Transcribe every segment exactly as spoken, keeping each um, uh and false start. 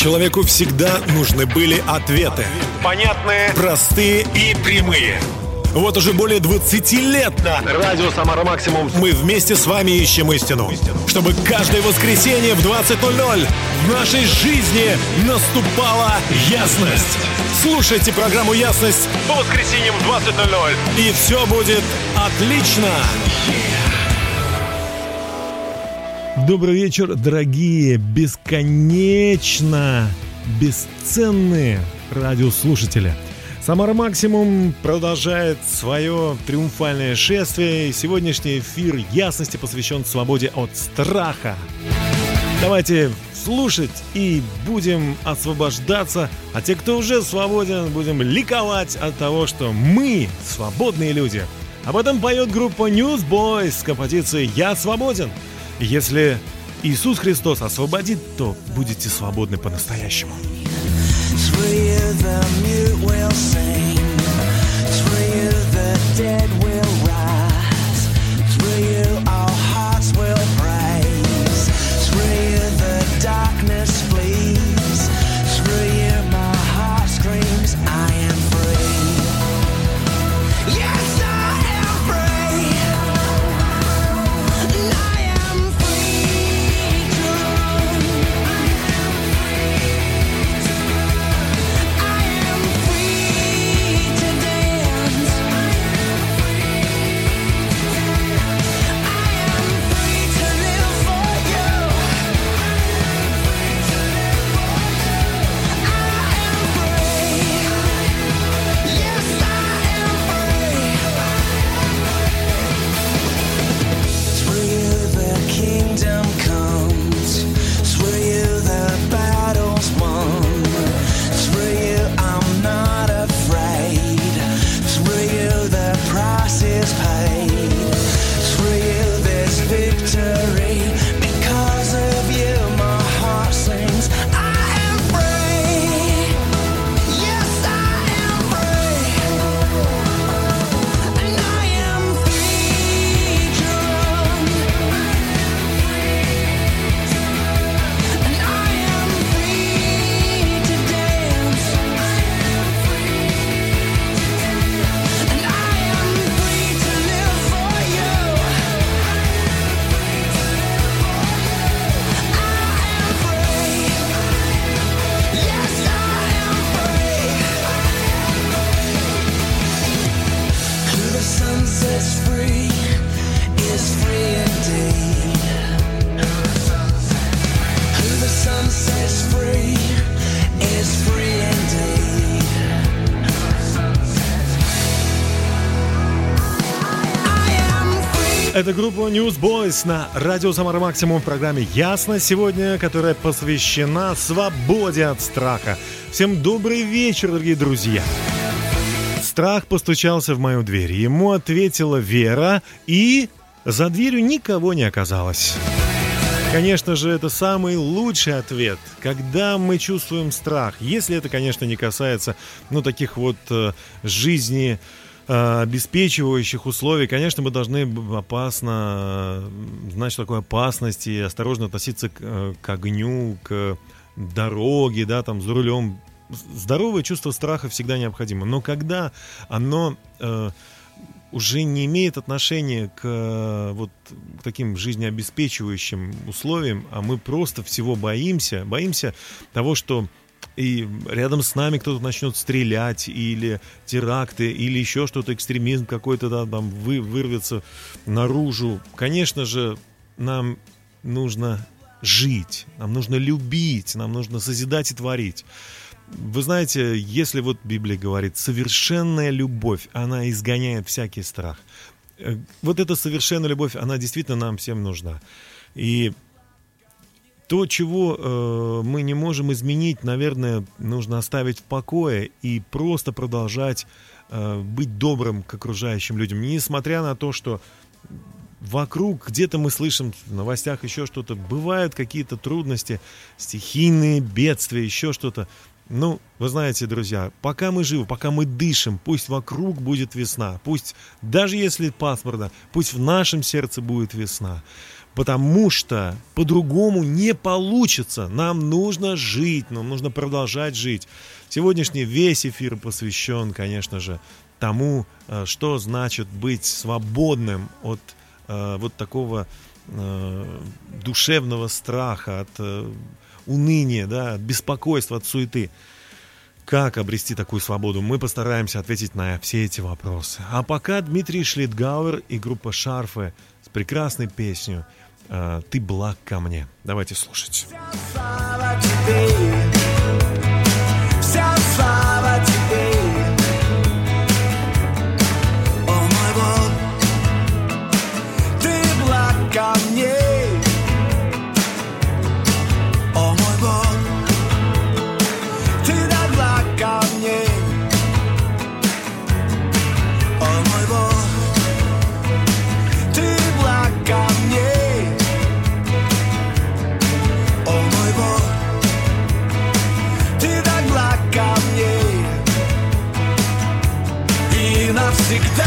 Человеку всегда нужны были ответы. Понятные, простые и прямые. Вот уже более двадцать лет на радио «Самара Максимум» мы вместе с вами ищем истину, чтобы каждое воскресенье в двадцать ноль-ноль в нашей жизни наступала ясность. Слушайте программу «Ясность» по воскресеньям в двадцать ноль-ноль, и все будет отлично. Добрый вечер, дорогие, бесконечно бесценные радиослушатели. «Самара Максимум» продолжает свое триумфальное шествие. Сегодняшний эфир «Ясности» посвящен свободе от страха. Давайте слушать и будем освобождаться. А те, кто уже свободен, будем ликовать от того, что мы свободные люди. Об этом поет группа Newsboys с композицией «Я свободен». Если Иисус Христос освободит, то будете свободны по-настоящему. It's for you the mute will sing. It's for you the dead will rise. It's for you our hearts will praise. It's for you the darkness flees. It's for you my heart screams I am free. Yes, I am free. And I am free too. I am free. Это группа Newsboys на радио «Самара Максимум» в программе «Ясно» сегодня, которая посвящена свободе от страха. Всем добрый вечер, дорогие друзья. Страх постучался в мою дверь. Ему ответила вера, и за дверью никого не оказалось. Конечно же, это самый лучший ответ, когда мы чувствуем страх. Если это, конечно, не касается, ну, таких вот э, жизни... обеспечивающих условий, конечно, мы должны опасно, значит, такой опасности, осторожно относиться к, к огню, к дороге, да, там, за рулем. Здоровое чувство страха всегда необходимо. Но когда оно э, уже не имеет отношения к, вот, к таким жизнеобеспечивающим условиям, а мы просто всего боимся, боимся того, что и рядом с нами кто-то начнет стрелять, или теракты, или еще что-то, экстремизм какой-то, да, там вы, вырвется наружу. Конечно же, нам нужно жить, нам нужно любить, нам нужно созидать и творить. Вы знаете, если вот Библия говорит, совершенная любовь, она изгоняет всякий страх. Вот эта совершенная любовь, она действительно нам всем нужна. И то, чего э, мы не можем изменить, наверное, нужно оставить в покое и просто продолжать э, быть добрым к окружающим людям. Несмотря на то, что вокруг где-то мы слышим в новостях еще что-то, бывают какие-то трудности, стихийные бедствия, еще что-то. Ну, вы знаете, друзья, пока мы живы, пока мы дышим, пусть вокруг будет весна, пусть, даже если пасмурно, пусть в нашем сердце будет весна. потому что по-другому не получится. Нам нужно жить, нам нужно продолжать жить. Сегодняшний весь эфир посвящен, конечно же, тому, что значит быть свободным от э, вот такого э, душевного страха, от э, уныния, да, от беспокойства, от суеты. Как обрести такую свободу? Мы постараемся ответить на все эти вопросы. А пока Дмитрий Шлитгауэр и группа «Шарфы» с прекрасной песней «Ты благ ко мне». Давайте слушать. Вся слава тебе, о мой Бог, ты благ ко мне, о мой Бог, ты да благ ко мне, о мой Бог, ты благ ко мне, о мой Бог, ты да благ ко мне и навсегда.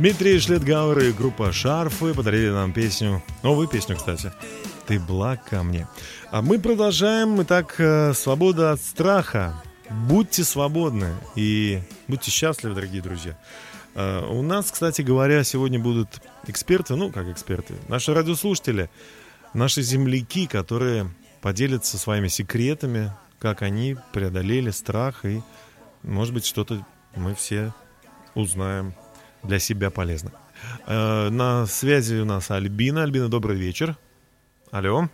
Дмитрий Шлитгауэр и группа «Шарфы» подарили нам песню, новую песню, кстати, «Ты благ ко мне». А мы продолжаем. Итак, свобода от страха. Будьте свободны и будьте счастливы, дорогие друзья. У нас, кстати говоря, сегодня будут эксперты, ну, как эксперты, наши радиослушатели, наши земляки, которые поделятся своими секретами, как они преодолели страх, и, может быть, что-то мы все узнаем. Для себя полезно. На связи у нас Альбина. Альбина, добрый вечер. Алло.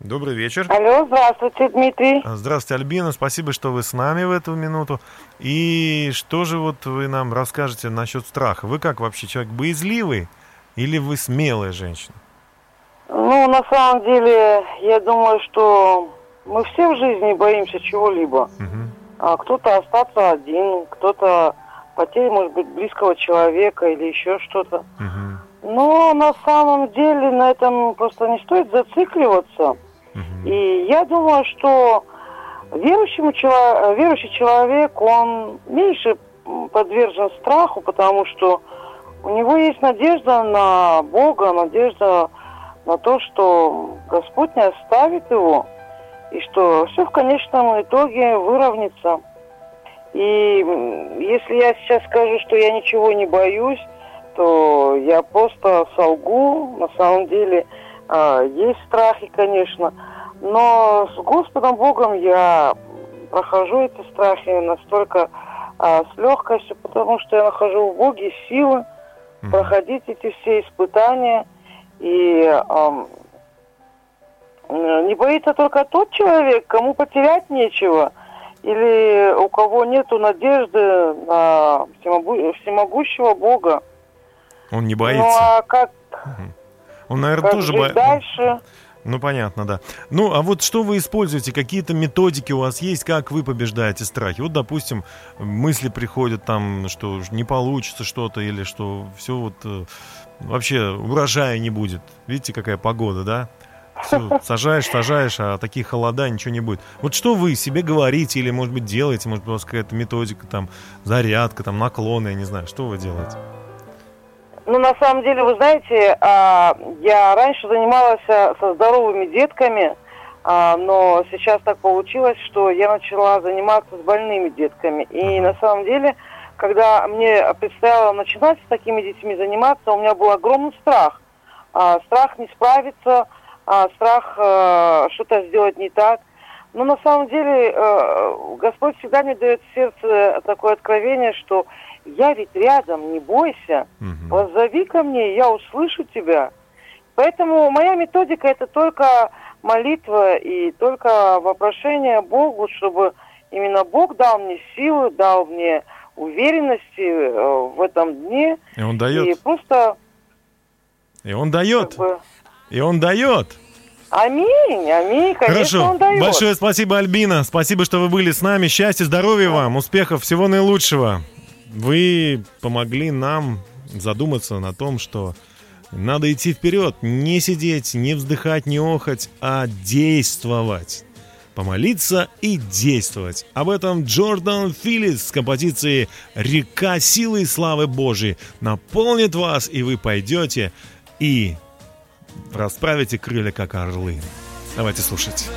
Добрый вечер. Алло, здравствуйте, Дмитрий. Здравствуйте, Альбина. Спасибо, что вы с нами в эту минуту. И что же вот вы нам расскажете насчет страха? Вы как вообще, человек боязливый или вы смелая женщина? Ну, на самом деле, я думаю, что мы все в жизни боимся чего-либо. Угу. Кто-то остаться один, кто-то... потери, может быть, близкого человека или еще что-то. Угу. Но на самом деле на этом просто не стоит зацикливаться. Угу. И я думаю, что верующему чело... верующий человек, он меньше подвержен страху, потому что у него есть надежда на Бога, надежда на то, что Господь не оставит его, и что все в конечном итоге выровняется. И если я сейчас скажу, что я ничего не боюсь, то я просто солгу. На самом деле есть страхи, конечно, но с Господом Богом я прохожу эти страхи настолько с легкостью, потому что я нахожу в Боге силы проходить эти все испытания. И не боится только тот человек, кому потерять нечего, или у кого нету надежды на всемогущего Бога. Он не боится. Ну, а как... Он, наверное, как тоже боится. Дальше? Ну, понятно, да. Ну, а вот что вы используете? Какие-то методики у вас есть? Как вы побеждаете страхи? Вот, допустим, мысли приходят там, что не получится что-то, или что все вот... Вообще урожая не будет. Видите, какая погода, да? Все, сажаешь, сажаешь, а такие холода, ничего не будет. Вот что вы себе говорите или, может быть, делаете? Может, у вас какая-то методика, там, зарядка, там, наклоны, я не знаю. Что вы делаете? Ну, на самом деле, вы знаете, я раньше занималась со здоровыми детками, но сейчас так получилось, что я начала заниматься с больными детками. И на самом деле, когда мне предстояло начинать с такими детьми заниматься, у меня был огромный страх. Страх не справиться, страх что-то сделать не так. Но на самом деле Господь всегда мне дает в сердце такое откровение, что... Я ведь рядом, не бойся, угу. Воззови ко мне, я услышу тебя. Поэтому моя методика — это только молитва и только вопрошение Богу, чтобы именно Бог дал мне силы, дал мне уверенности в этом дне. И он дает. И просто... И он дает. Как бы... И он дает. Аминь, аминь, конечно. Хорошо. Он дает. Большое спасибо, Альбина. Спасибо, что вы были с нами. Счастья, здоровья да. вам, успехов, всего наилучшего. Вы помогли нам задуматься на том, что надо идти вперед, не сидеть, не вздыхать, не охать, а действовать. Помолиться и действовать. Об этом Джордан Филлис с композицией «Река силы и славы Божьей» наполнит вас, и вы пойдете и расправите крылья, как орлы. Давайте слушать.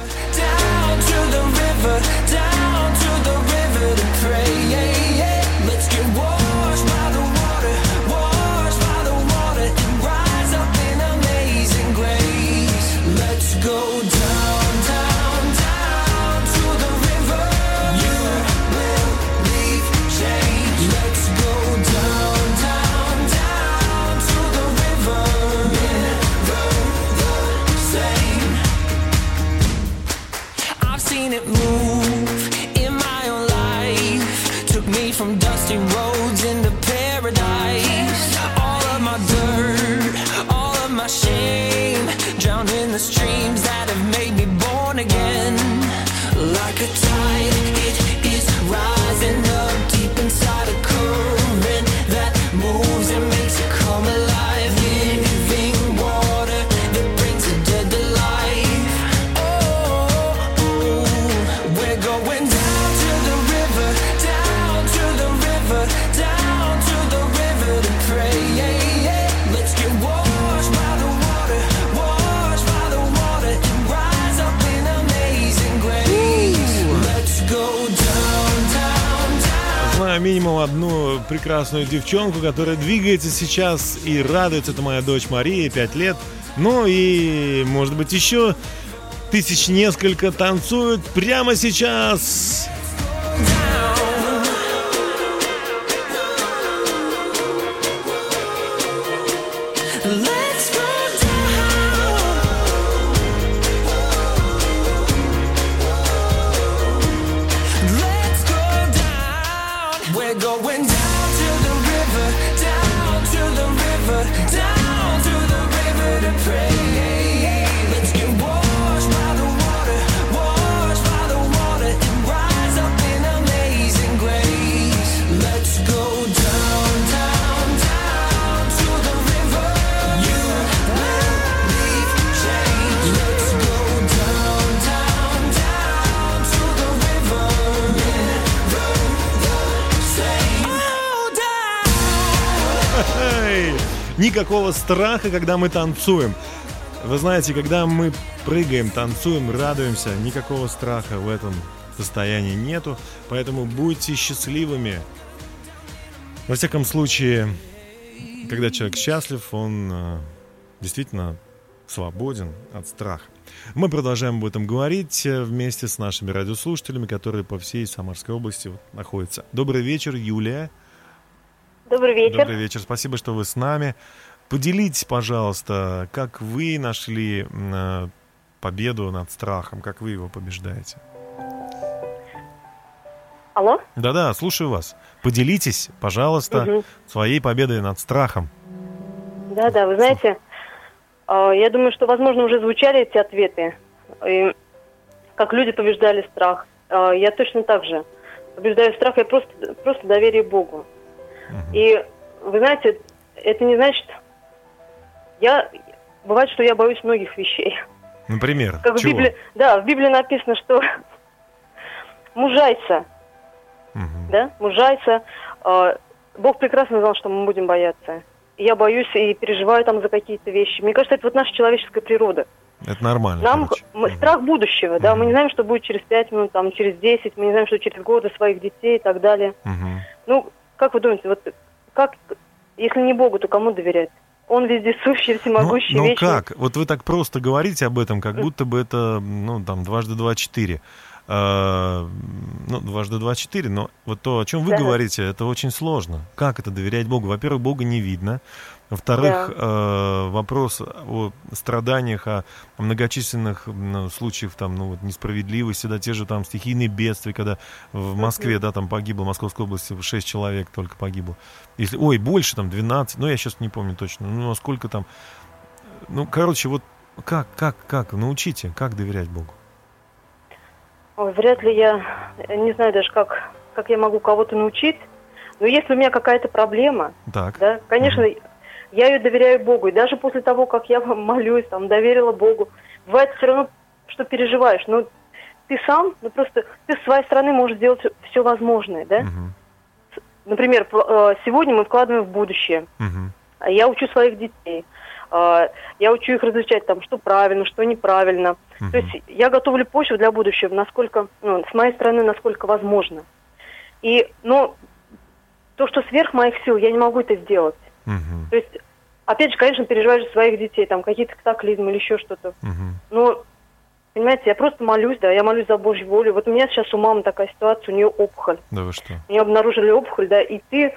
Минимум одну прекрасную девчонку, которая двигается сейчас и радуется. Это моя дочь Мария, пять лет. Ну и, может быть, еще тысяч несколько танцуют прямо сейчас. Никакого страха, когда мы танцуем. Вы знаете, когда мы прыгаем, танцуем, радуемся, никакого страха в этом состоянии нету. Поэтому будьте счастливыми. Во всяком случае, когда человек счастлив, он э, действительно свободен от страха. Мы продолжаем об этом говорить вместе с нашими радиослушателями, которые по всей Самарской области находятся. Добрый вечер, Юлия. Добрый вечер. Добрый вечер. Спасибо, что вы с нами. Поделитесь, пожалуйста, как вы нашли победу над страхом, как вы его побеждаете. Алло? Да-да, слушаю вас. Поделитесь, пожалуйста, угу. своей победой над страхом. Да-да, вы знаете, Я думаю, что, возможно, уже звучали эти ответы, и как люди побеждали страх. Я точно так же побеждаю страх, я просто, просто доверие Богу. И, вы знаете, это не значит... Я... Бывает, что я боюсь многих вещей. Например, как чего? В Библии... Да, в Библии написано, что мужайся. Угу. Да, мужайся. Бог прекрасно знал, что мы будем бояться. Я боюсь и переживаю там за какие-то вещи. Мне кажется, это вот наша человеческая природа. Это нормально. Нам мы, страх будущего, uh-huh. да, мы не знаем, что будет через пять минут, там, через десять, мы не знаем, что через годы своих детей и так далее. Uh-huh. Ну, как вы думаете, вот как, если не Богу, то кому доверять? Он вездесущий, всемогущий, ну, ну вечный. Ну как? Вот вы так просто говорите об этом, как будто бы это, ну, там, дважды два четыре. А, ну, дважды два четыре, но вот то, о чем вы да. говорите, это очень сложно. Как это доверять Богу? Во-первых, Бога не видно. Во-вторых, да. э, вопрос о страданиях, о многочисленных ну, случаях там, ну, вот, несправедливости, да, те же там стихийные бедствия, когда в Москве, да, там погибло, в Московской области шесть человек только погибло. Если, ой, больше, там, двенадцать, ну, я сейчас не помню точно, ну, сколько там. Ну, короче, вот как, как, как, научите, как доверять Богу? Ой, вряд ли я, не знаю даже, как, как я могу кого-то научить, но если у меня какая-то проблема, так. да, конечно... Mm-hmm. Я ее доверяю Богу. И даже после того, как я молюсь, там, доверила Богу, бывает все равно, что переживаешь. Но ты сам, ну просто ты с своей стороны можешь сделать все возможное, да? Uh-huh. Например, сегодня мы вкладываем в будущее. Uh-huh. Я учу своих детей. Я учу их различать, там, что правильно, что неправильно. Uh-huh. То есть я готовлю почву для будущего, насколько, ну, с моей стороны, насколько возможно. И, но то, что сверх моих сил, я не могу это сделать. Uh-huh. То есть, опять же, конечно, переживаешь за своих детей, там, какие-то катаклизмы или еще что-то. Uh-huh. Но, понимаете, я просто молюсь, да, я молюсь за Божью волю. Вот у меня сейчас у мамы такая ситуация, у нее опухоль. Да вы что? У нее обнаружили опухоль, да, и ты э,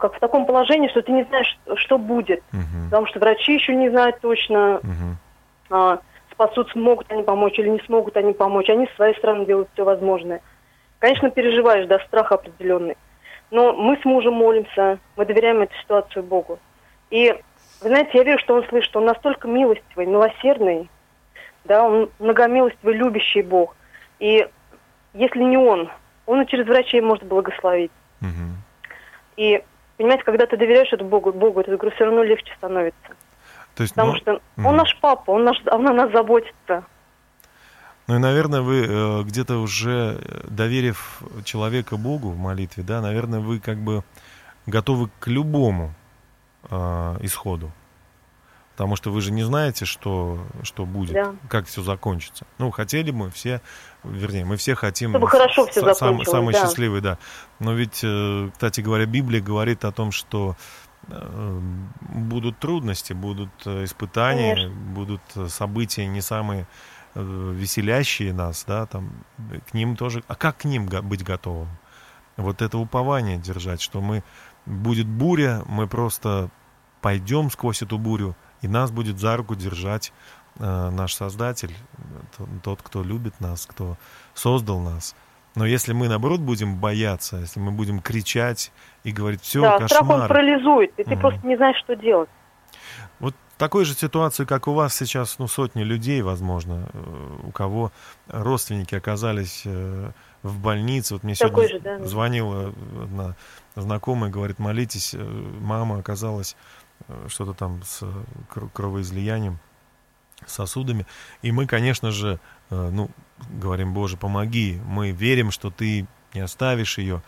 как в таком положении, что ты не знаешь, что будет. Uh-huh. Потому что врачи еще не знают точно, uh-huh. э, спасут, смогут они помочь или не смогут они помочь. Они с своей стороны делают все возможное. Конечно, переживаешь, да, страх определенный. Но мы с мужем молимся, мы доверяем эту ситуацию Богу. И, вы знаете, я верю, что Он слышит, Он настолько милостивый, милосердный, да, Он многомилостивый, любящий Бог. И если не Он, Он и через врачей может благословить. Угу. И, понимаете, когда ты доверяешь этому Богу, Богу, это, говорю, все равно легче становится. То есть, потому ну... что Он угу. наш папа, Он, наш, он о нас заботится. Ну и, наверное, вы где-то уже, доверив человека Богу в молитве, да, наверное, вы как бы готовы к любому э, исходу. Потому что вы же не знаете, что, что будет, да. как все закончится. Ну, хотели мы все, вернее, мы все хотим... Чтобы хорошо все закончилось, сам, самый да. счастливый, да. Но ведь, кстати говоря, Библия говорит о том, что будут трудности, будут испытания, конечно. Будут события не самые... веселящие нас, да, там, к ним тоже... А как к ним быть готовым? Вот это упование держать, что мы... Будет буря, мы просто пойдем сквозь эту бурю, и нас будет за руку держать э, наш Создатель, тот, кто любит нас, кто создал нас. Но если мы, наоборот, будем бояться, если мы будем кричать и говорить, все, да, кошмар... Да, страх он парализует, и ты mm-hmm. просто не знаешь, что делать. Вот такой же ситуации, как у вас сейчас, ну, сотни людей, возможно, у кого родственники оказались в больнице. Вот мне такой сегодня же, да. звонила одна знакомая, говорит, молитесь, мама оказалась что-то там с кровоизлиянием, с сосудами. И мы, конечно же, ну, говорим, Боже, помоги, мы верим, что ты не оставишь ее.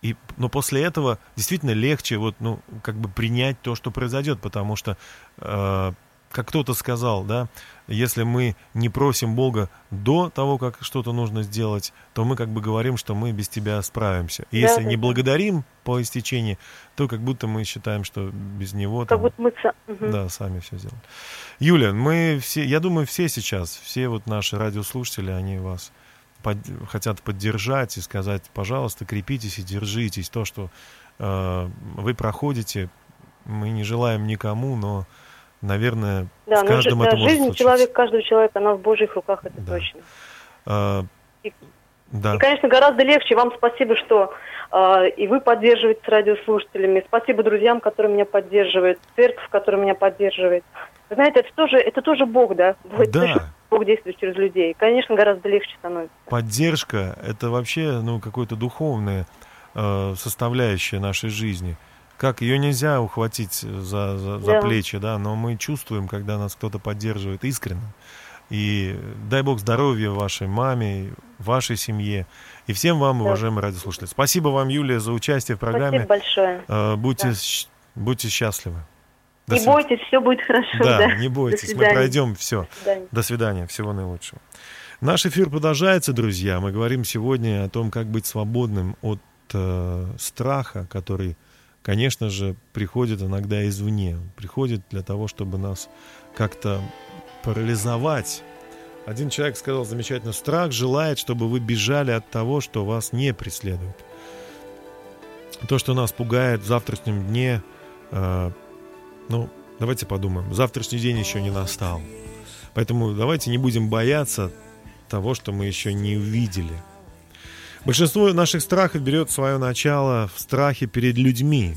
И, но после этого действительно легче вот, ну, как бы принять то, что произойдет, потому что, э, как кто-то сказал, да, если мы не просим Бога до того, как что-то нужно сделать, то мы как бы говорим, что мы без тебя справимся. И да, если да. не благодарим по истечении, то как будто мы считаем, что без него... Как там, будто мы угу. да, сами все сделаем. Юля, мы все, я думаю, все сейчас, все вот наши радиослушатели, они вас... Под, хотят поддержать и сказать, пожалуйста, крепитесь и держитесь. То, что э, вы проходите, мы не желаем никому, но, наверное, да, с каждым но, это да, может случиться. Человек, каждого человека, она в Божьих руках, это да. точно. А, и, да. и, конечно, гораздо легче. Вам спасибо, что э, и вы поддерживаете с радиослушателями. Спасибо друзьям, которые меня поддерживают, церковь, которая меня поддерживает. Знаете, это тоже, это тоже Бог, да? Будет да. Точно, Бог действует через людей. Конечно, гораздо легче становится. Поддержка — это вообще, ну, какое-то духовное э, составляющее нашей жизни. Как, ее нельзя ухватить за, за, за да. плечи, да, но мы чувствуем, когда нас кто-то поддерживает искренне. И дай Бог здоровья вашей маме, вашей семье. И всем вам, да. уважаемые радиослушатели. Спасибо вам, Юлия, за участие в программе. Спасибо большое. Э, будьте, да. будьте счастливы. До не свид... бойтесь, все будет хорошо. Да, да. не бойтесь, мы пройдем все. До свидания. До свидания, всего наилучшего. Наш эфир продолжается, друзья. Мы говорим сегодня о том, как быть свободным от э, страха, который, конечно же, приходит иногда извне. Приходит для того, чтобы нас как-то парализовать. Один человек сказал замечательно: страх желает, чтобы вы бежали от того, что вас не преследует. То, что нас пугает в завтрашнем дне, э, ну, давайте подумаем. Завтрашний день еще не настал. Поэтому давайте не будем бояться того, что мы еще не увидели. Большинство наших страхов берет свое начало в страхе перед людьми.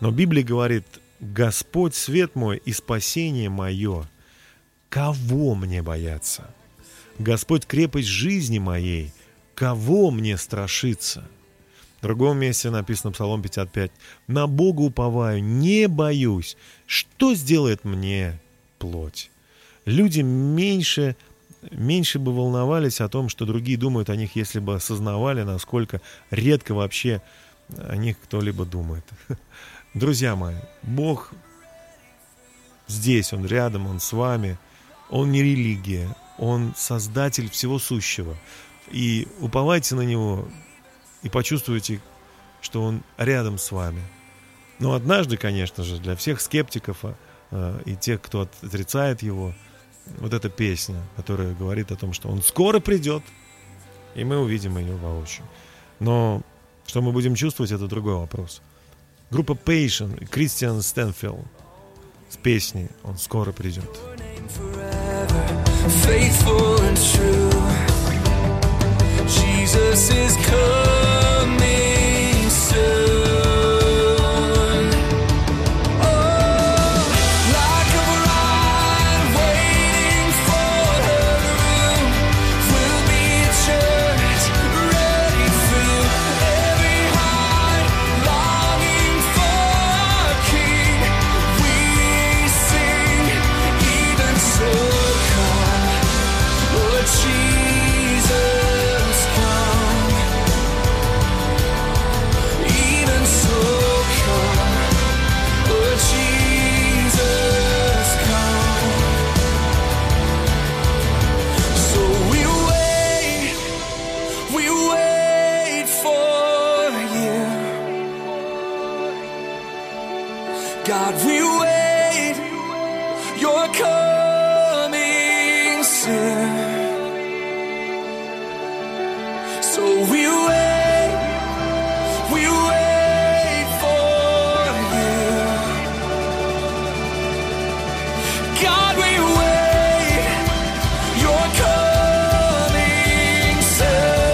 Но Библия говорит: «Господь свет мой и спасение мое, кого мне бояться? Господь крепость жизни моей, кого мне страшиться?» В другом месте написано, Псалом пятьдесят пять: «На Бога уповаю, не боюсь, что сделает мне плоть?» Люди меньше, меньше бы волновались о том, что другие думают о них, если бы осознавали, насколько редко вообще о них кто-либо думает. Друзья мои, Бог здесь, Он рядом, Он с вами, Он не религия, Он создатель всего сущего. И уповайте на Него, и почувствуете, что Он рядом с вами. Но однажды, конечно же, для всех скептиков э, и тех, кто отрицает Его, вот эта песня, которая говорит о том, что Он скоро придет, и мы увидим ее воочию. Но что мы будем чувствовать, это другой вопрос. Группа Passion, Кристиан Стэнфилл с песней «Он скоро придет». Jesus is coming soon. Oh, like a bride waiting for her groom, we'll be a church ready through every heart longing for a king. We sing, even so come, Lord Jesus. God, we wait, you're coming soon. So we wait, we wait for you. God, we wait, you're coming soon.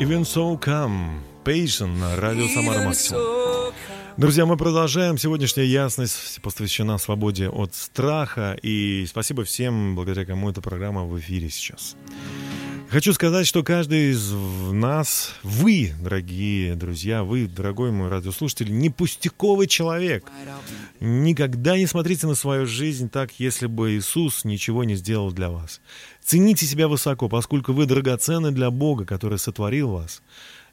Even so come, Passion на радио Самара Максимум. Друзья, мы продолжаем. Сегодняшняя ясность посвящена свободе от страха. И спасибо всем, благодаря кому эта программа в эфире сейчас. Хочу сказать, что каждый из нас, вы, дорогие друзья, вы, дорогой мой радиослушатель, не пустяковый человек. Никогда не смотрите на свою жизнь так, если бы Иисус ничего не сделал для вас. Цените себя высоко, поскольку вы драгоценны для Бога, который сотворил вас.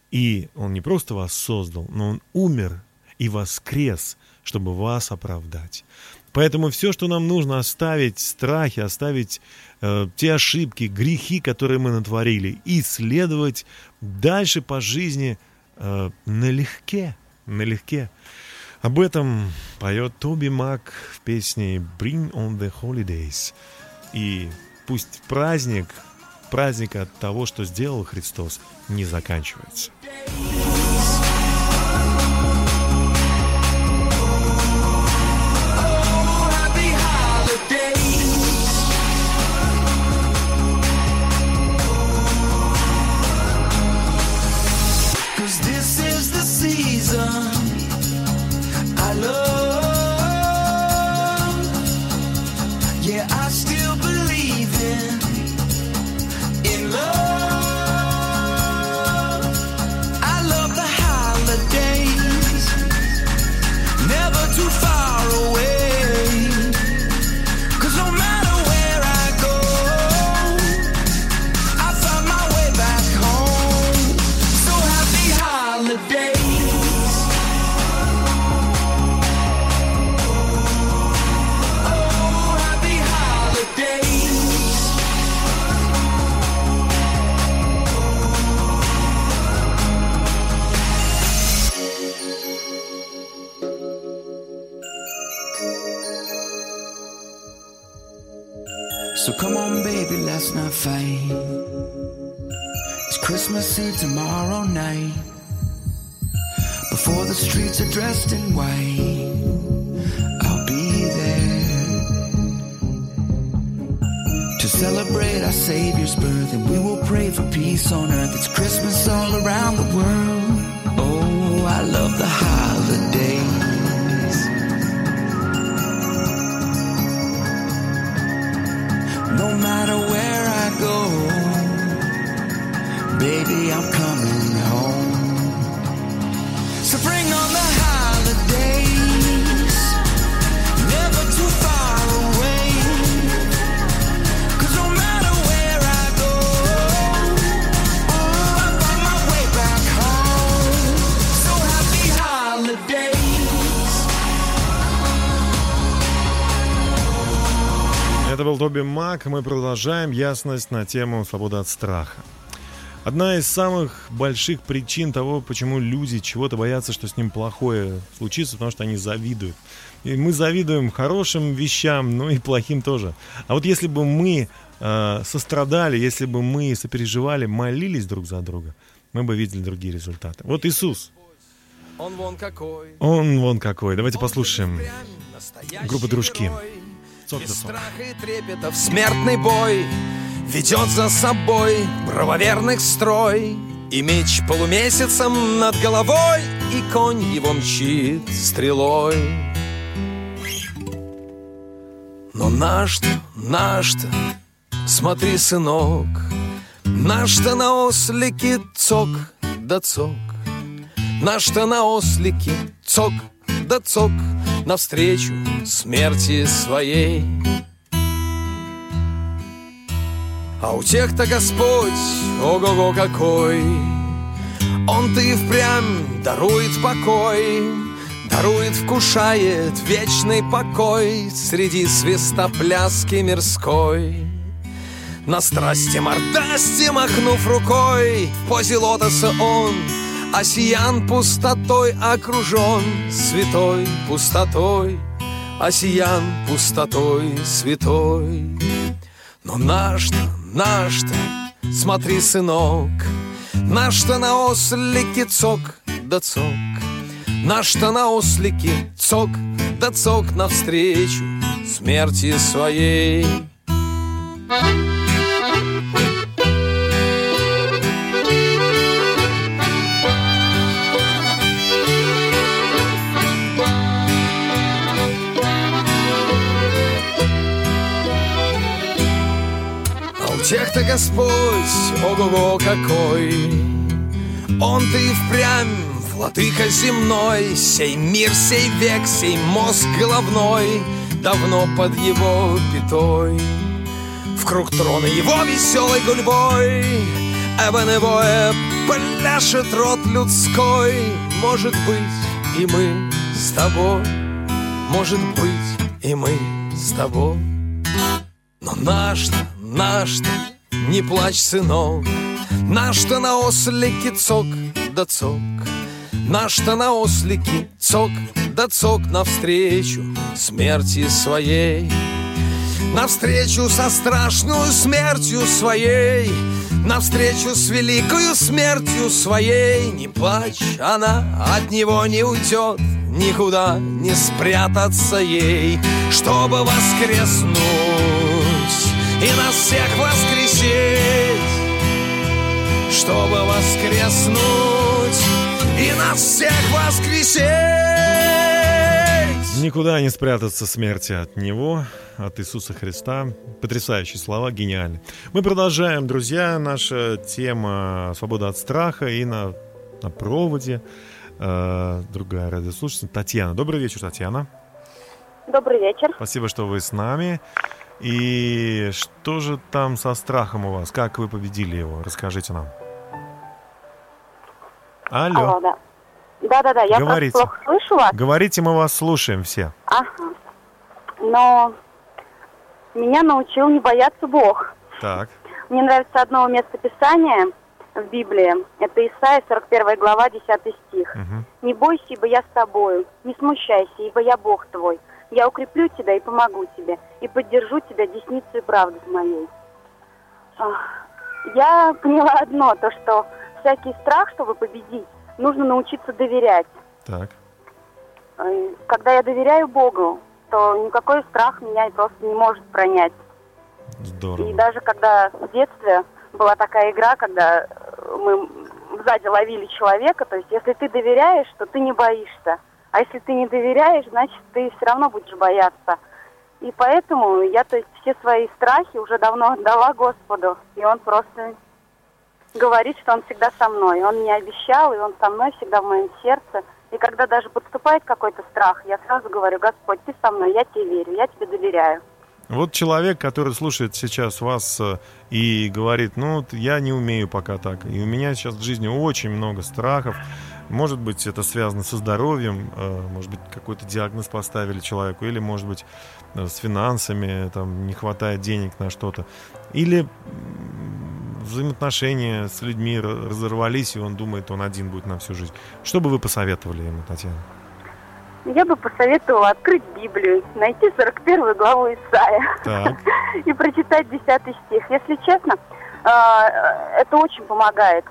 И Он не просто вас создал, но Он умер и воскрес, чтобы вас оправдать. Поэтому все, что нам нужно, оставить страхи, оставить э, те ошибки, грехи, которые мы натворили, и следовать дальше по жизни э, налегке, налегке. Об этом поет Тоби Мак в песне «Bring on the Holidays». И пусть праздник, праздник от того, что сделал Христос, не заканчивается. So come on, baby, let's not fight. It's Christmas Eve tomorrow night. Before the streets are dressed in white, I'll be there to celebrate our Savior's birth, and we will pray for peace on earth. It's Christmas all around the world. Oh, I love the holidays. No matter where I go, baby, I'm coming home. So bring on the holidays, never too far away. 'Cause no matter where I go, oh, I find my way back home. So happy holidays. Это был Тоби Мак, мы продолжаем ясность на тему «Свобода от страха». Одна из самых больших причин того, почему люди чего-то боятся, что с ним плохое случится, потому что они завидуют. И мы завидуем хорошим вещам, но и плохим тоже. А вот если бы мы э, сострадали, если бы мы сопереживали, молились друг за друга, мы бы видели другие результаты. Вот Иисус. Он вон какой. Он вон какой. Давайте послушаем группу «Дружки». Без страха и трепета в смертный бой ведет за собой правоверных строй. И меч полумесяцем над головой, и конь его мчит стрелой. Но наш-то, наш-то, смотри, сынок, наш-то на ослике цок да цок, наш-то на ослике цок да цок, навстречу смерти своей. А у тех-то Господь, ого-го какой, Он-то и впрямь дарует покой, дарует, вкушает вечный покой среди свистопляски мирской. На страсти-мордасти махнув рукой, в позе лотоса Он осиян пустотой окружен, святой пустотой, осиян пустотой святой. Но наш-то, наш-то, смотри, сынок, наш-то на ослике цок да цок, наш-то на ослике цок да цок, навстречу смерти своей. У Тех-то Господь, ого-го какой! Он-то и впрямь владыка земной, сей мир, сей век, сей мозг головной давно под его пятой. В круг трона его веселой гульбой эбоневое пляшет рот людской. Может быть, и мы с тобой, может быть, и мы с тобой. Но наш-то, наш-то, не плачь, сынок, наш-то на ослике цок да цок, наш-то на ослике цок да цок навстречу смерти своей, навстречу со страшную смертью своей, навстречу с великою смертью своей. Не плачь, она от него не уйдет, никуда не спрятаться ей, чтобы воскреснуть и нас всех воскресить, чтобы воскреснуть и нас всех воскресить. Никуда не спрятаться смерти от него, от Иисуса Христа. Потрясающие слова, гениально. Мы продолжаем, друзья, наша тема «Свобода от страха». И на, на проводе э, другая радиослушательница Татьяна. Добрый вечер, Татьяна. Добрый вечер. Спасибо, что вы с нами. И что же там со страхом у вас? Как вы победили его? Расскажите нам. Алло. Алло, да. Да-да-да, я Говорите. Просто плохо слышу вас. Говорите, мы вас слушаем все. Ага. Но меня научил не бояться Бог. Так. Мне нравится одно местописание в Библии. Это Исайя, сорок первая глава, десятый стих. Угу. «Не бойся, ибо я с тобою. Не смущайся, ибо я Бог твой. Я укреплю тебя и помогу тебе, и поддержу тебя десницей правды моей». Я поняла одно, то что всякий страх, чтобы победить, нужно научиться доверять. Так. Когда я доверяю Богу, то никакой страх меня просто не может пронять. Здорово. И даже когда в детстве была такая игра, когда мы сзади ловили человека, то есть если ты доверяешь, то ты не боишься. А если ты не доверяешь, значит, ты все равно будешь бояться. И поэтому я, то есть, все свои страхи уже давно отдала Господу. И Он просто говорит, что Он всегда со мной. Он мне обещал, и Он со мной всегда в моем сердце. И когда даже подступает какой-то страх, я сразу говорю: Господь, ты со мной, я тебе верю, я тебе доверяю. Вот человек, который слушает сейчас вас и говорит: ну, я не умею пока так, и у меня сейчас в жизни очень много страхов. Может быть, это связано со здоровьем, может быть, какой-то диагноз поставили человеку, или, может быть, с финансами, там, не хватает денег на что-то. Или взаимоотношения с людьми разорвались, и он думает, он один будет на всю жизнь. Что бы вы посоветовали ему, Татьяна? Я бы посоветовала открыть Библию, найти сорок первую главу Исаия и прочитать десятый стих. Если честно, это очень помогает.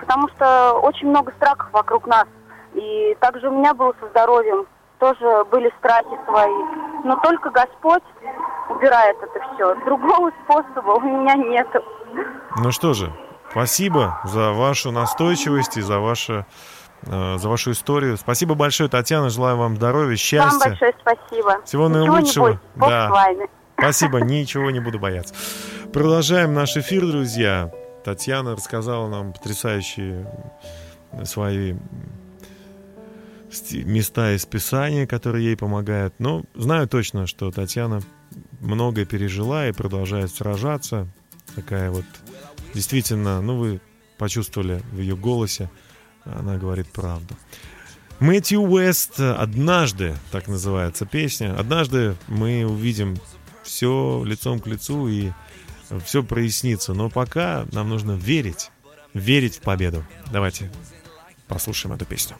Потому что очень много страхов вокруг нас. И также у меня было со здоровьем, тоже были страхи свои. Но только Господь убирает это все. Другого способа у меня нет. Ну что же, спасибо за вашу настойчивость и за, ваше, э, за вашу историю. Спасибо большое, Татьяна. Желаю вам здоровья, счастья. Вам большое спасибо. Всего наилучшего. Ничего не бойся, Бог с вами. Спасибо, ничего не буду бояться. Продолжаем наш эфир, друзья. Татьяна рассказала нам потрясающие свои места из Писания, которые ей помогают. Но знаю точно, что Татьяна многое пережила и продолжает сражаться. Такая вот действительно, ну вы почувствовали в ее голосе, она говорит правду. Мэтью Уэст «Однажды», так называется песня. Однажды мы увидим все лицом к лицу и все прояснится, но пока нам нужно верить, верить в победу. Давайте послушаем эту песню.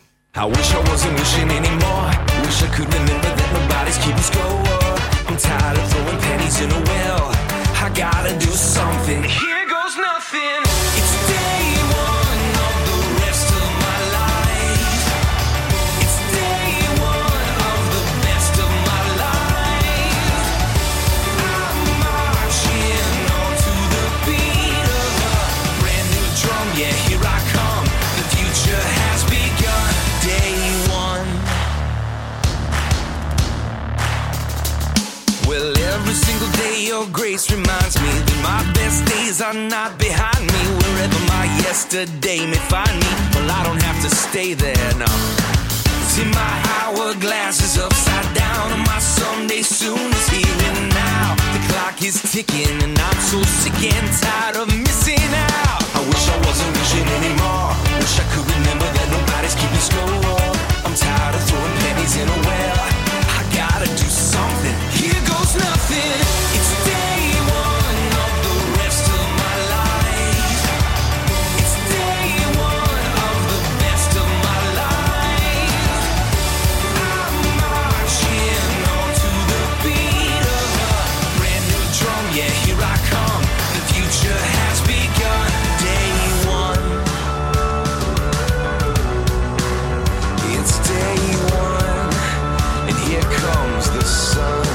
Every single day your grace reminds me that my best days are not behind me. Wherever my yesterday may find me, well, I don't have to stay there, no. See, my hourglass is upside down, and my Sunday soon is here and now. The clock is ticking, and I'm so sick and tired of missing out. I wish I wasn't wishing anymore. Wish I could remember that nobody's keeping score. I'm tired of throwing pennies in a well. I gotta do something. Here goes nothing. It's day one of the rest of my life. It's day one of the best of my life. I'm marching on to the beat of a brand new drum. Yeah, here I come. The future has begun. Day one. It's day one. And here comes the sun.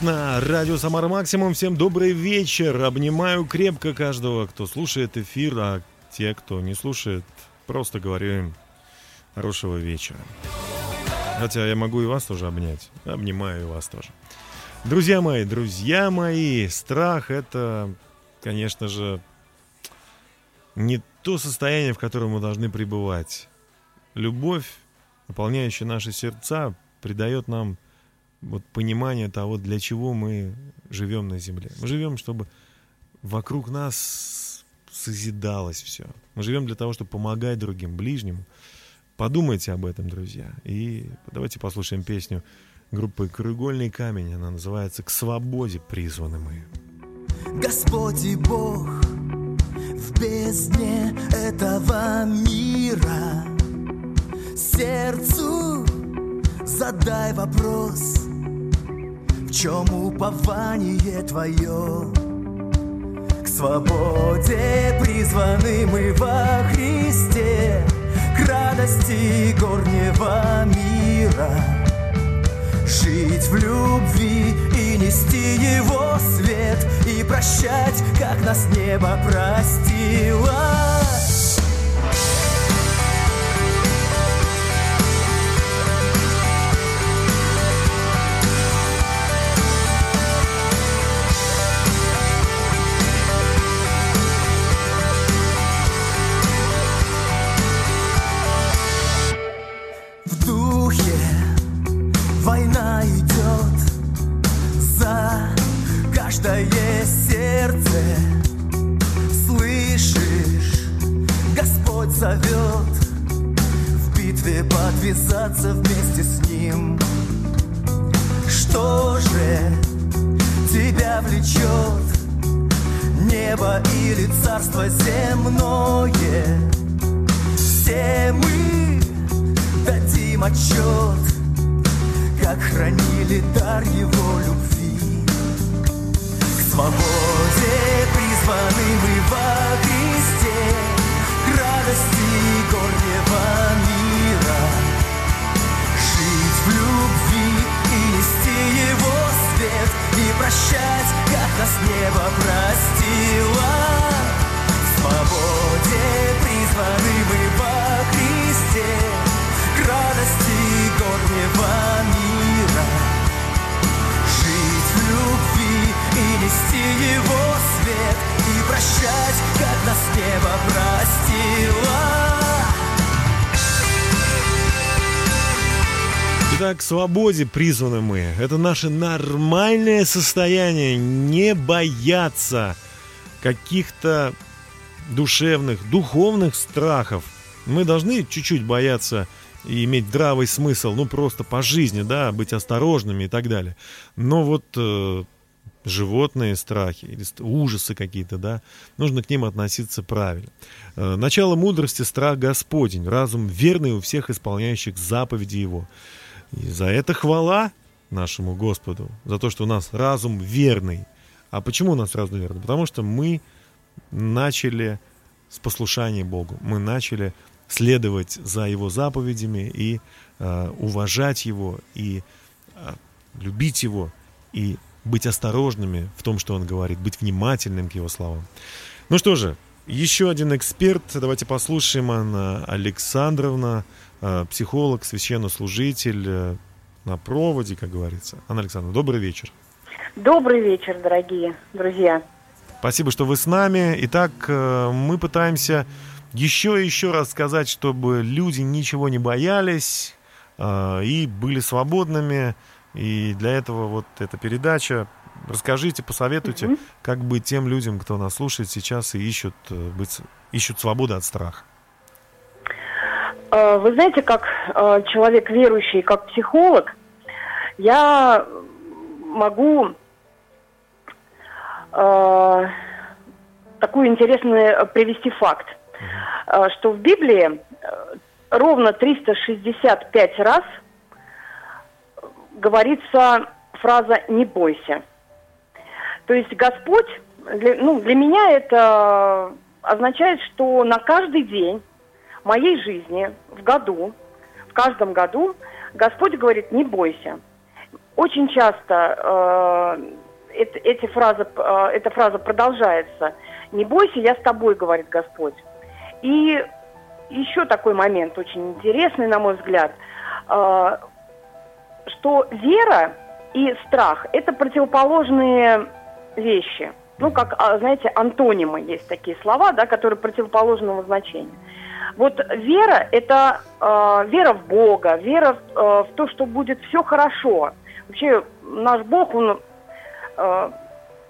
На радио «Самара Максимум». Всем добрый вечер. Обнимаю крепко каждого, кто слушает эфир, а те, кто не слушает, просто говорю им хорошего вечера. Хотя я могу и вас тоже обнять. Обнимаю и вас тоже. Друзья мои, друзья мои, страх — это, конечно же, не то состояние, в котором мы должны пребывать. Любовь, наполняющая наши сердца, придает нам вот понимание того, для чего мы живем на земле. Мы живем, чтобы вокруг нас созидалось все. Мы живем для того, чтобы помогать другим, ближним. Подумайте об этом, друзья. И давайте послушаем песню группы «Кругольный камень». Она называется «К свободе призваны мы». Господь и Бог в бездне этого мира. Сердцу задай вопрос, в чем упование твое? К свободе призваны мы во Христе, к радости горнего мира. Жить в любви и нести его свет, и прощать, как нас небо простило. Сердце, слышишь, Господь зовет в битве подвязаться вместе с Ним. Что же тебя влечет, небо или царство земное? Все мы дадим отчет, как хранили дар Его любви. К свободе призваны мы во Христе, к радости горнего мира. Жить в любви и нести его свет, и прощать, как нас небо простило. К свободе призваны мы во Христе, к радости горнего мира. Жить в любви и нести его свет, и прощать, как нас небо простило. Да, к свободе призваны мы. Это наше нормальное состояние. Не бояться каких-то душевных, духовных страхов. Мы должны чуть-чуть бояться и иметь здравый смысл, ну просто по жизни, да, быть осторожными и так далее. Но вот э, животные страхи или ужасы какие-то, да, нужно к ним относиться правильно. Э, начало мудрости — страх Господень, разум верный у всех исполняющих заповеди Его. И за это хвала нашему Господу, за то, что у нас разум верный. А почему у нас разум верный? Потому что мы начали с послушания Богу, мы начали следовать за Его заповедями и э, уважать Его, и э, любить Его, и быть осторожными в том, что Он говорит, быть внимательным к Его словам. Ну что же, еще один эксперт, давайте послушаем. Анна Александровна, э, психолог, священнослужитель э, на проводе, как говорится. Анна Александровна, добрый вечер. Добрый вечер, дорогие друзья. Спасибо, что вы с нами. Итак, э, мы пытаемся... Еще и еще раз сказать, чтобы люди ничего не боялись э, и были свободными. И для этого вот эта передача. Расскажите, посоветуйте, mm-hmm. как быть тем людям, кто нас слушает сейчас и ищут, быть, ищут свободу от страха. Вы знаете, как человек верующий, как психолог, я могу... Э, такой интересный привести факт. Что в Библии ровно триста шестьдесят пять раз говорится фраза «не бойся». То есть Господь, для, ну, для меня это означает, что на каждый день моей жизни, в году, в каждом году Господь говорит «не бойся». Очень часто э, это, эти фразы, э, эта фраза продолжается «не бойся, я с тобой», говорит Господь. И еще такой момент очень интересный, на мой взгляд, что вера и страх – это противоположные вещи. Ну, как, знаете, антонимы есть такие слова, да, которые противоположного значения. Вот вера – это вера в Бога, вера в то, что будет все хорошо. Вообще наш Бог, он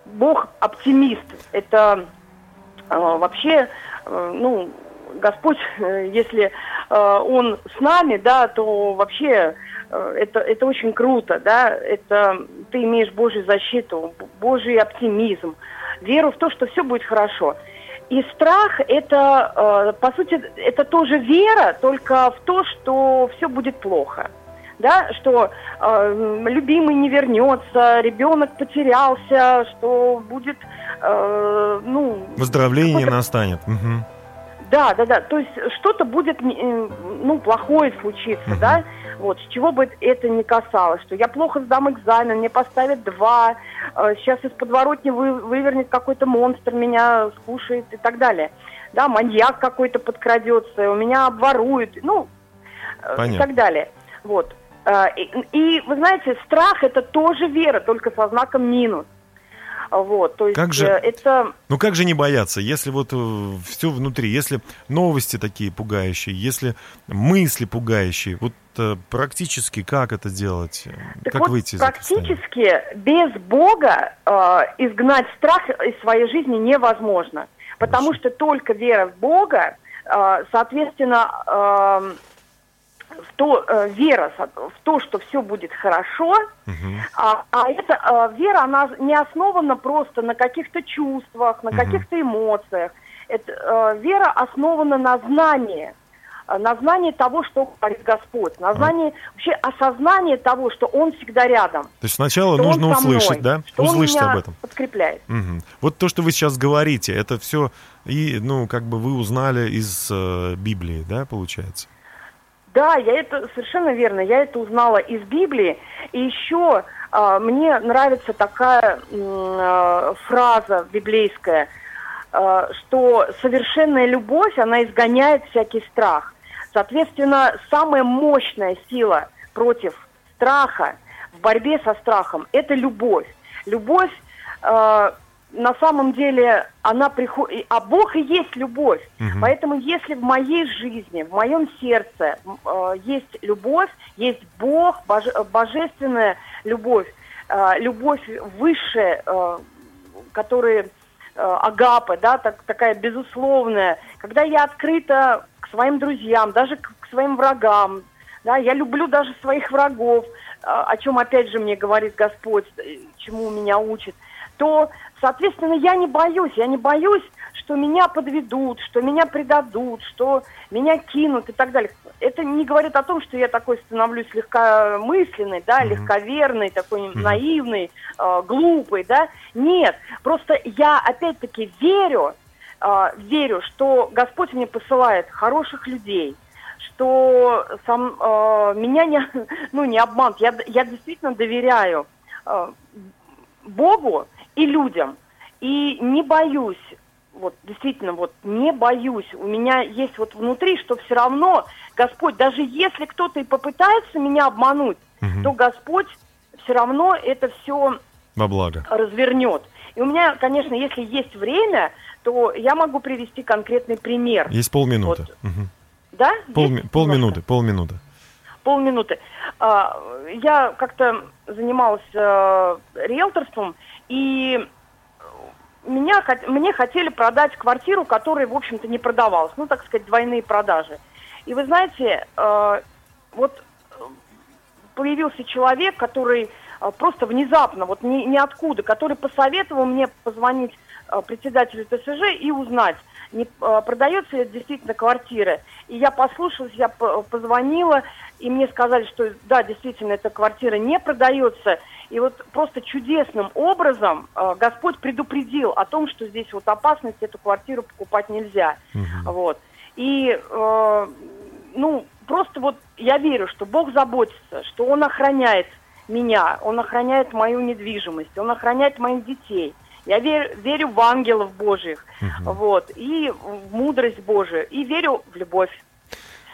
Бог-оптимист. Это вообще... Ну, Господь, если э, Он с нами, да, то вообще э, это, это очень круто, да, это ты имеешь Божью защиту, Божий оптимизм, веру в то, что все будет хорошо. И страх – это, э, по сути, это тоже вера, только в то, что все будет плохо, да, что э, любимый не вернется, ребенок потерялся, что будет... Э, ну, выздоровление не настанет. Угу. Да, да, да. То есть что-то будет, ну, плохое случится, угу. да. Вот, с чего бы это ни касалось, что я плохо сдам экзамен, мне поставят два, э, сейчас из подворотни вы, вывернет какой-то монстр, меня скушает и так далее. Да, маньяк какой-то подкрадется, у меня обворуют, ну, э, и так далее. Вот. Э, и, и, вы знаете, страх – это тоже вера, только со знаком минус. Вот, то есть как же, это... Ну как же не бояться, если вот все внутри, если новости такие пугающие, если мысли пугающие, вот практически как это делать, так как вот выйти из этого состояния? Практически без Бога э, изгнать страх из своей жизни невозможно, потому Хорошо. Что только вера в Бога, э, соответственно, э, в то, э, вера в то, что все будет хорошо, uh-huh. а, а эта э, вера, она не основана просто на каких-то чувствах, на uh-huh. каких-то эмоциях. Это, э, вера основана на знании, на знании того, что говорит Господь, на знании, uh-huh. вообще осознание того, что Он всегда рядом. То есть сначала нужно услышать, мной, да? Что услышать об этом. Подкрепляет. Uh-huh. Вот то, что вы сейчас говорите, это все, и, ну, как бы вы узнали из э, Библии, да, получается? Да, я это совершенно верно. Я это узнала из Библии. И еще э, мне нравится такая э, фраза библейская, э, что совершенная любовь, она изгоняет всякий страх. Соответственно, самая мощная сила против страха, в борьбе со страхом, это любовь. Любовь э, на самом деле она приходит... А Бог и есть любовь. Угу. Поэтому если в моей жизни, в моем сердце э, есть любовь, есть Бог, боже... божественная любовь, э, любовь высшая, э, которая э, агапа, да, так, такая безусловная, когда я открыта к своим друзьям, даже к, к своим врагам, да, я люблю даже своих врагов, э, о чем опять же мне говорит Господь, чему меня учит, то, соответственно, я не боюсь, я не боюсь, что меня подведут, что меня предадут, что меня кинут и так далее. Это не говорит о том, что я такой становлюсь легкомысленной, да, mm-hmm. легковерной, такой mm-hmm. наивной, э, глупой, да. Нет, просто я опять-таки верю, э, верю, что Господь мне посылает хороших людей, что сам, э, меня не, ну, не обманут. Я, я действительно доверяю э, Богу и людям. И не боюсь, вот действительно, вот не боюсь. У меня есть вот внутри, что все равно Господь, даже если кто-то и попытается меня обмануть, угу. то Господь все равно это все во благо развернет. И у меня, конечно, если есть время, то я могу привести конкретный пример. Есть полминуты. Вот. Угу. Да? Пол, есть? Полминуты, полминуты. Полминуты. Я как-то занималась риэлторством, и меня, мне хотели продать квартиру, которая, в общем-то, не продавалась. Ну, так сказать, двойные продажи. И вы знаете, э, вот появился человек, который просто внезапно, вот ни, ниоткуда, который посоветовал мне позвонить э, председателю ТСЖ и узнать, не, э, продается ли действительно квартира. И я послушалась, я п- позвонила, и мне сказали, что да, действительно, эта квартира не продается. И вот просто чудесным образом э, Господь предупредил о том, что здесь вот опасность, эту квартиру покупать нельзя. Угу. Вот. И, э, ну, просто вот я верю, что Бог заботится, что Он охраняет меня, Он охраняет мою недвижимость, Он охраняет моих детей. Я верю, верю в ангелов Божьих, угу. вот, и в мудрость Божию, и верю в любовь,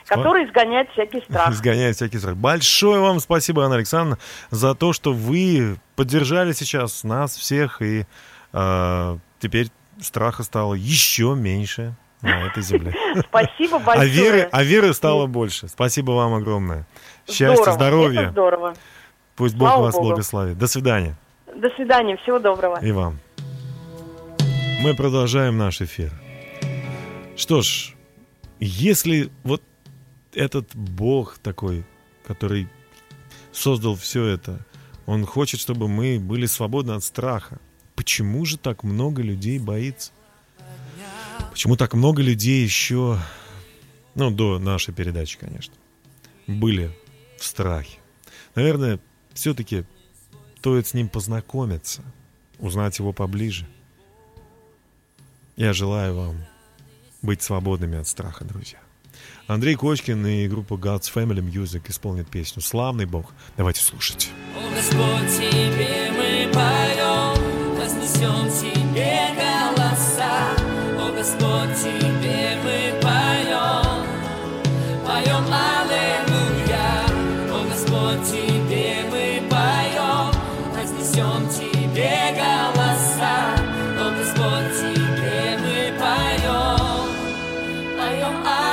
который изгоняет всякий страх. Изгоняет всякий страх. Большое вам спасибо, Анна Александровна, за то, что вы поддержали сейчас нас всех, и э, теперь страха стало еще меньше на этой земле. Спасибо большое. А веры, а веры стало больше. Спасибо вам огромное. Счастья, здорово, здоровья. Это здорово. Пусть Бог Слава вас Богу. Благословит. До свидания. До свидания. Всего доброго. И вам. Мы продолжаем наш эфир. Что ж, если вот этот Бог такой, который создал все это, Он хочет, чтобы мы были свободны от страха. Почему же так много людей боится? Почему так много людей еще, ну, до нашей передачи, конечно, были в страхе? Наверное, все-таки стоит с ним познакомиться, узнать его поближе. Я желаю вам быть свободными от страха, друзья. Андрей Кочкин и группа God's Family Music исполнят песню «Славный Бог». Давайте слушать. О, Господь, Тебе мы поем, вознесем Тебе голоса. О, Господь, Тебе мы поем, поем аллилуйя. О, Господь, Тебе мы поем, вознесем Тебе голоса. О, Господь, Тебе мы поем, поем аллилуйя.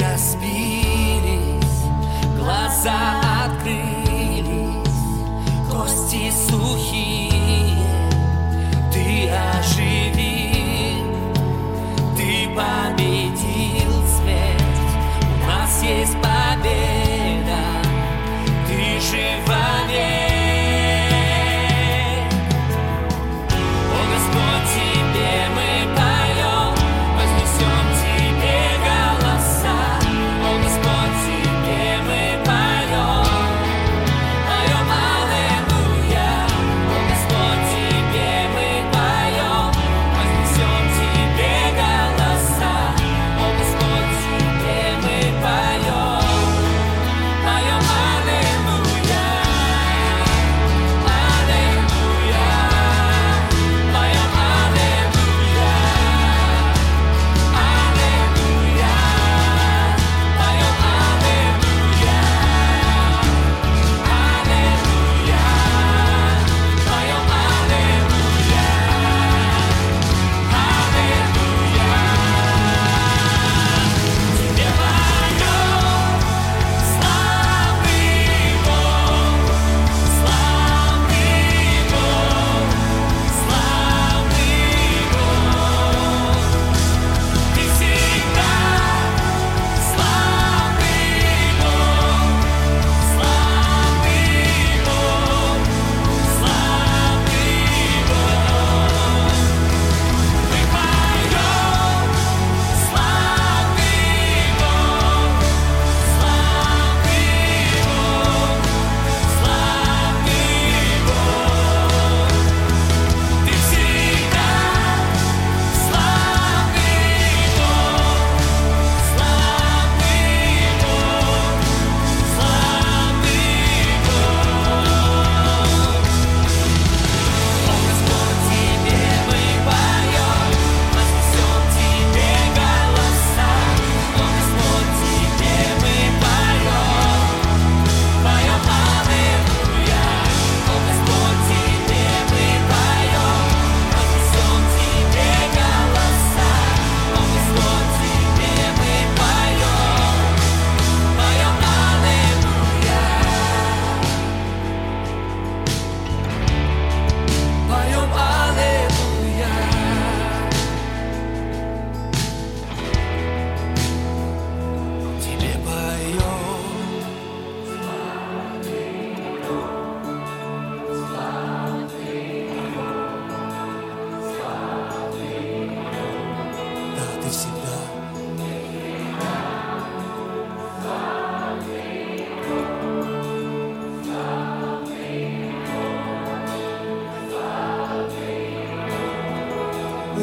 Разбились, глаза открылись, кости сухие, Ты оживил, Ты победил смерть, у нас есть победа, Ты жива век. Тебе голоса, о Господь, Тебе мы поем.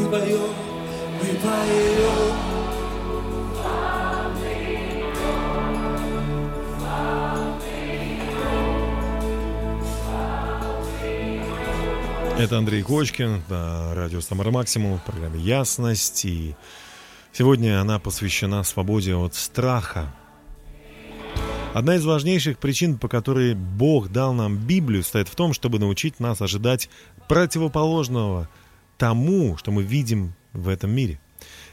вдвоем мы поем. Это Андрей Кочкин, радио «Самара Максимум», в программе «Ясность». И сегодня она посвящена свободе от страха. Одна из важнейших причин, по которой Бог дал нам Библию, стоит в том, чтобы научить нас ожидать противоположного тому, что мы видим в этом мире.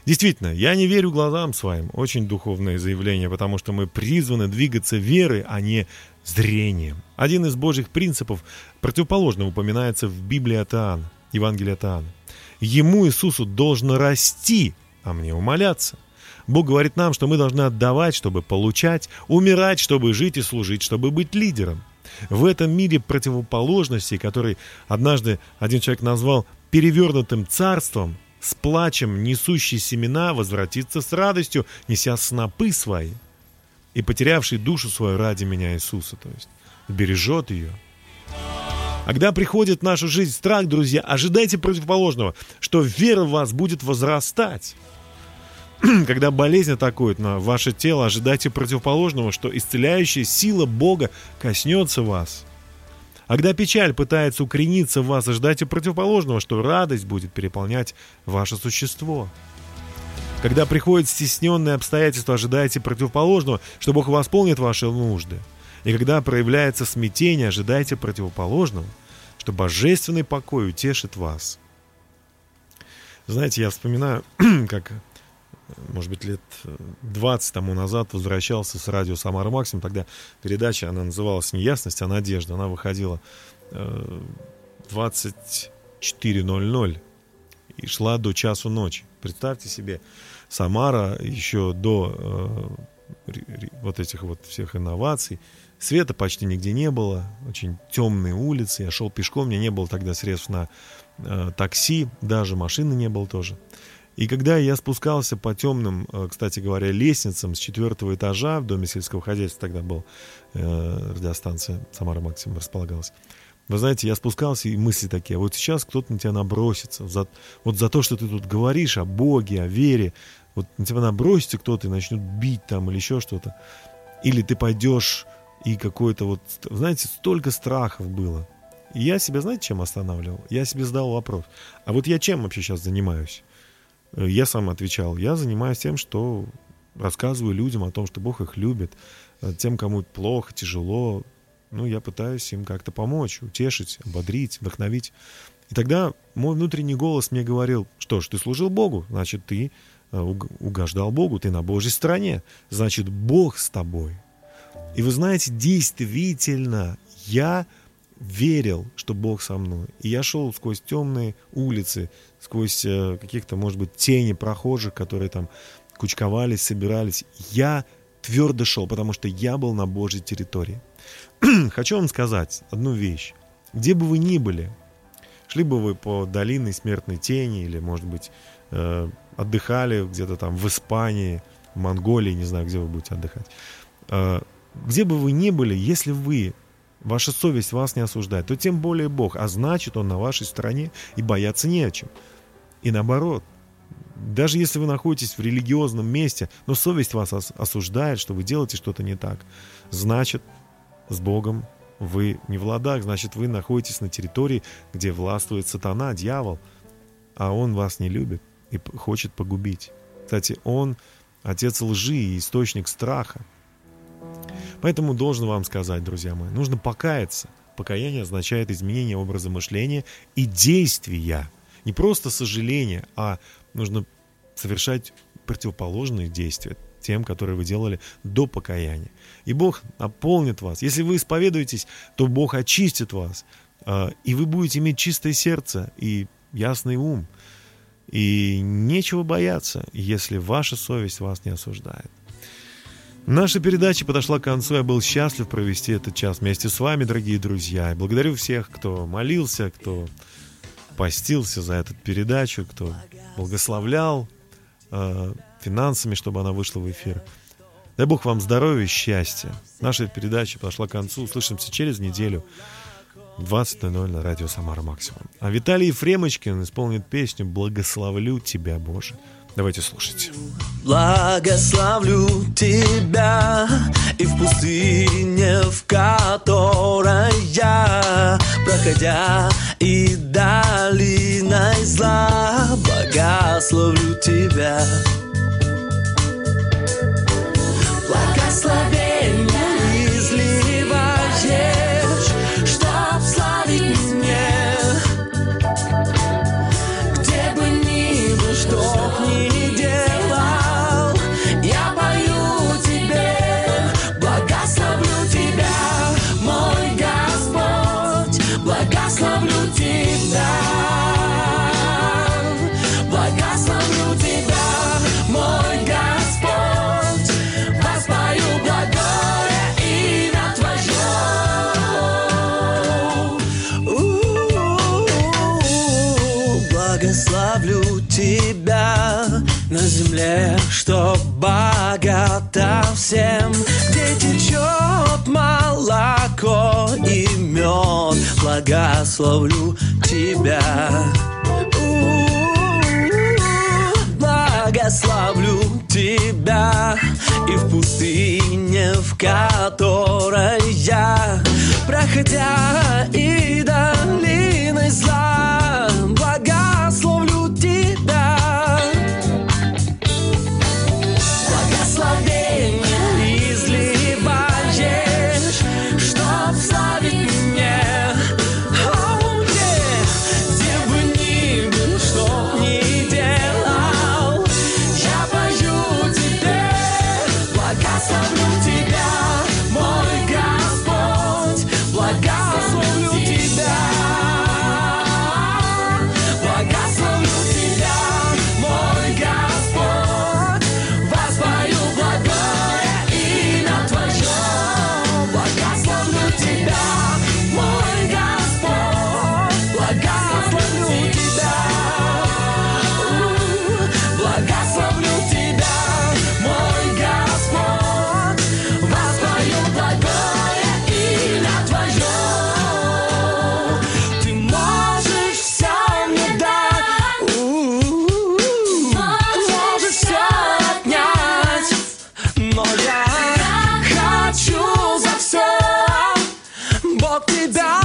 Действительно, я не верю глазам своим. Очень духовное заявление, потому что мы призваны двигаться верой, а не зрением. Один из Божьих принципов противоположно упоминается в Библии от Иоанна, Евангелии от Иоанна. Ему, Иисусу, должно расти, а мне умоляться. Бог говорит нам, что мы должны отдавать, чтобы получать, умирать, чтобы жить и служить, чтобы быть лидером. В этом мире противоположностей, который однажды один человек назвал перевернутым царством, с плачем несущий семена возвратится с радостью, неся снопы свои, и потерявший душу свою ради меня Иисуса, то есть бережет ее. А когда приходит в нашу жизнь страх, друзья, ожидайте противоположного, что вера в вас будет возрастать. Когда болезнь атакует на ваше тело, ожидайте противоположного, что исцеляющая сила Бога коснется вас. А когда печаль пытается укорениться в вас, ожидайте противоположного, что радость будет переполнять ваше существо. Когда приходят стесненные обстоятельства, ожидайте противоположного, что Бог восполнит ваши нужды. И когда проявляется смятение, ожидайте противоположного, что божественный покой утешит вас. Знаете, я вспоминаю, как, может быть, лет двадцать тому назад возвращался с радио «Самара Максимум». Тогда передача, она называлась не «Ясность», а «Надежда». Она выходила двадцать четыре ноль ноль и шла до часу ночи. Представьте себе, Самара еще до э, вот этих вот всех инноваций, света почти нигде не было, очень темные улицы. Я шел пешком, у меня не было тогда средств на э, такси, даже машины не было тоже. И когда я спускался по темным, кстати говоря, лестницам с четвертого этажа, в Доме сельского хозяйства тогда была э, радиостанция «Самара Максимум» располагалась, вы знаете, я спускался, и мысли такие: вот сейчас кто-то на тебя набросится, за, вот за то, что ты тут говоришь о Боге, о вере, вот на тебя набросится кто-то и начнет бить там или еще что-то. Или ты пойдешь и какой-то вот... Знаете, столько страхов было. И я себя, знаете, чем останавливал? Я себе задал вопрос: а вот я чем вообще сейчас занимаюсь? Я сам отвечал: я занимаюсь тем, что рассказываю людям о том, что Бог их любит, тем, кому плохо, тяжело. Ну, я пытаюсь им как-то помочь, утешить, ободрить, вдохновить. И тогда мой внутренний голос мне говорил: что ж, ты служил Богу, значит, ты угождал Богу, ты на Божьей стороне, значит, Бог с тобой. И вы знаете, действительно, я верил, что Бог со мной. И я шел сквозь темные улицы, сквозь каких-то, может быть, тени прохожих, которые там кучковались, собирались. Я твердо шел, потому что я был на Божьей территории. Хочу вам сказать одну вещь. Где бы вы ни были, шли бы вы по долине смертной тени, или, может быть, э, отдыхали где-то там в Испании, в Монголии, не знаю, где вы будете отдыхать. Э, где бы вы ни были, если вы, ваша совесть вас не осуждает, то тем более Бог, а значит, Он на вашей стороне, и бояться не о чем. И наоборот, даже если вы находитесь в религиозном месте, но совесть вас ос- осуждает, что вы делаете что-то не так, значит, с Богом вы не в ладах, значит, вы находитесь на территории, где властвует сатана, дьявол, а он вас не любит и хочет погубить. Кстати, он отец лжи и источник страха. Поэтому должен вам сказать, друзья мои, нужно покаяться. Покаяние означает изменение образа мышления и действия. Не просто сожаление, а нужно совершать противоположные действия тем, которые вы делали до покаяния. И Бог наполнит вас. Если вы исповедуетесь, то Бог очистит вас. И вы будете иметь чистое сердце и ясный ум. И нечего бояться, если ваша совесть вас не осуждает. Наша передача подошла к концу. Я был счастлив провести этот час вместе с вами, дорогие друзья. И благодарю всех, кто молился, кто постился за эту передачу, кто благословлял финансами, чтобы она вышла в эфир. Дай Бог вам здоровья и счастья. Наша передача подошла к концу. Услышимся через неделю. двадцать ноль ноль на радио «Самара Максимум». А Виталий Ефремочкин исполнит песню «Благословлю тебя, Боже». Давайте слушать. Благословлю тебя и в пустыне, в которой я, проходя и долиной зла, благословлю тебя. Благословение изливаешь, чтоб славить мне. Где бы ни был, что б ни делал, я пою тебе, благословлю тебя, мой Господь, благословлю тебя, благословлю тебя, мой тебя на земле, что богата всем, где течет молоко и мед, благословлю тебя. У-у-у-у-у. Благословлю тебя и в пустыне, в которой я, проходя и долиной зла, благословлю. Тебя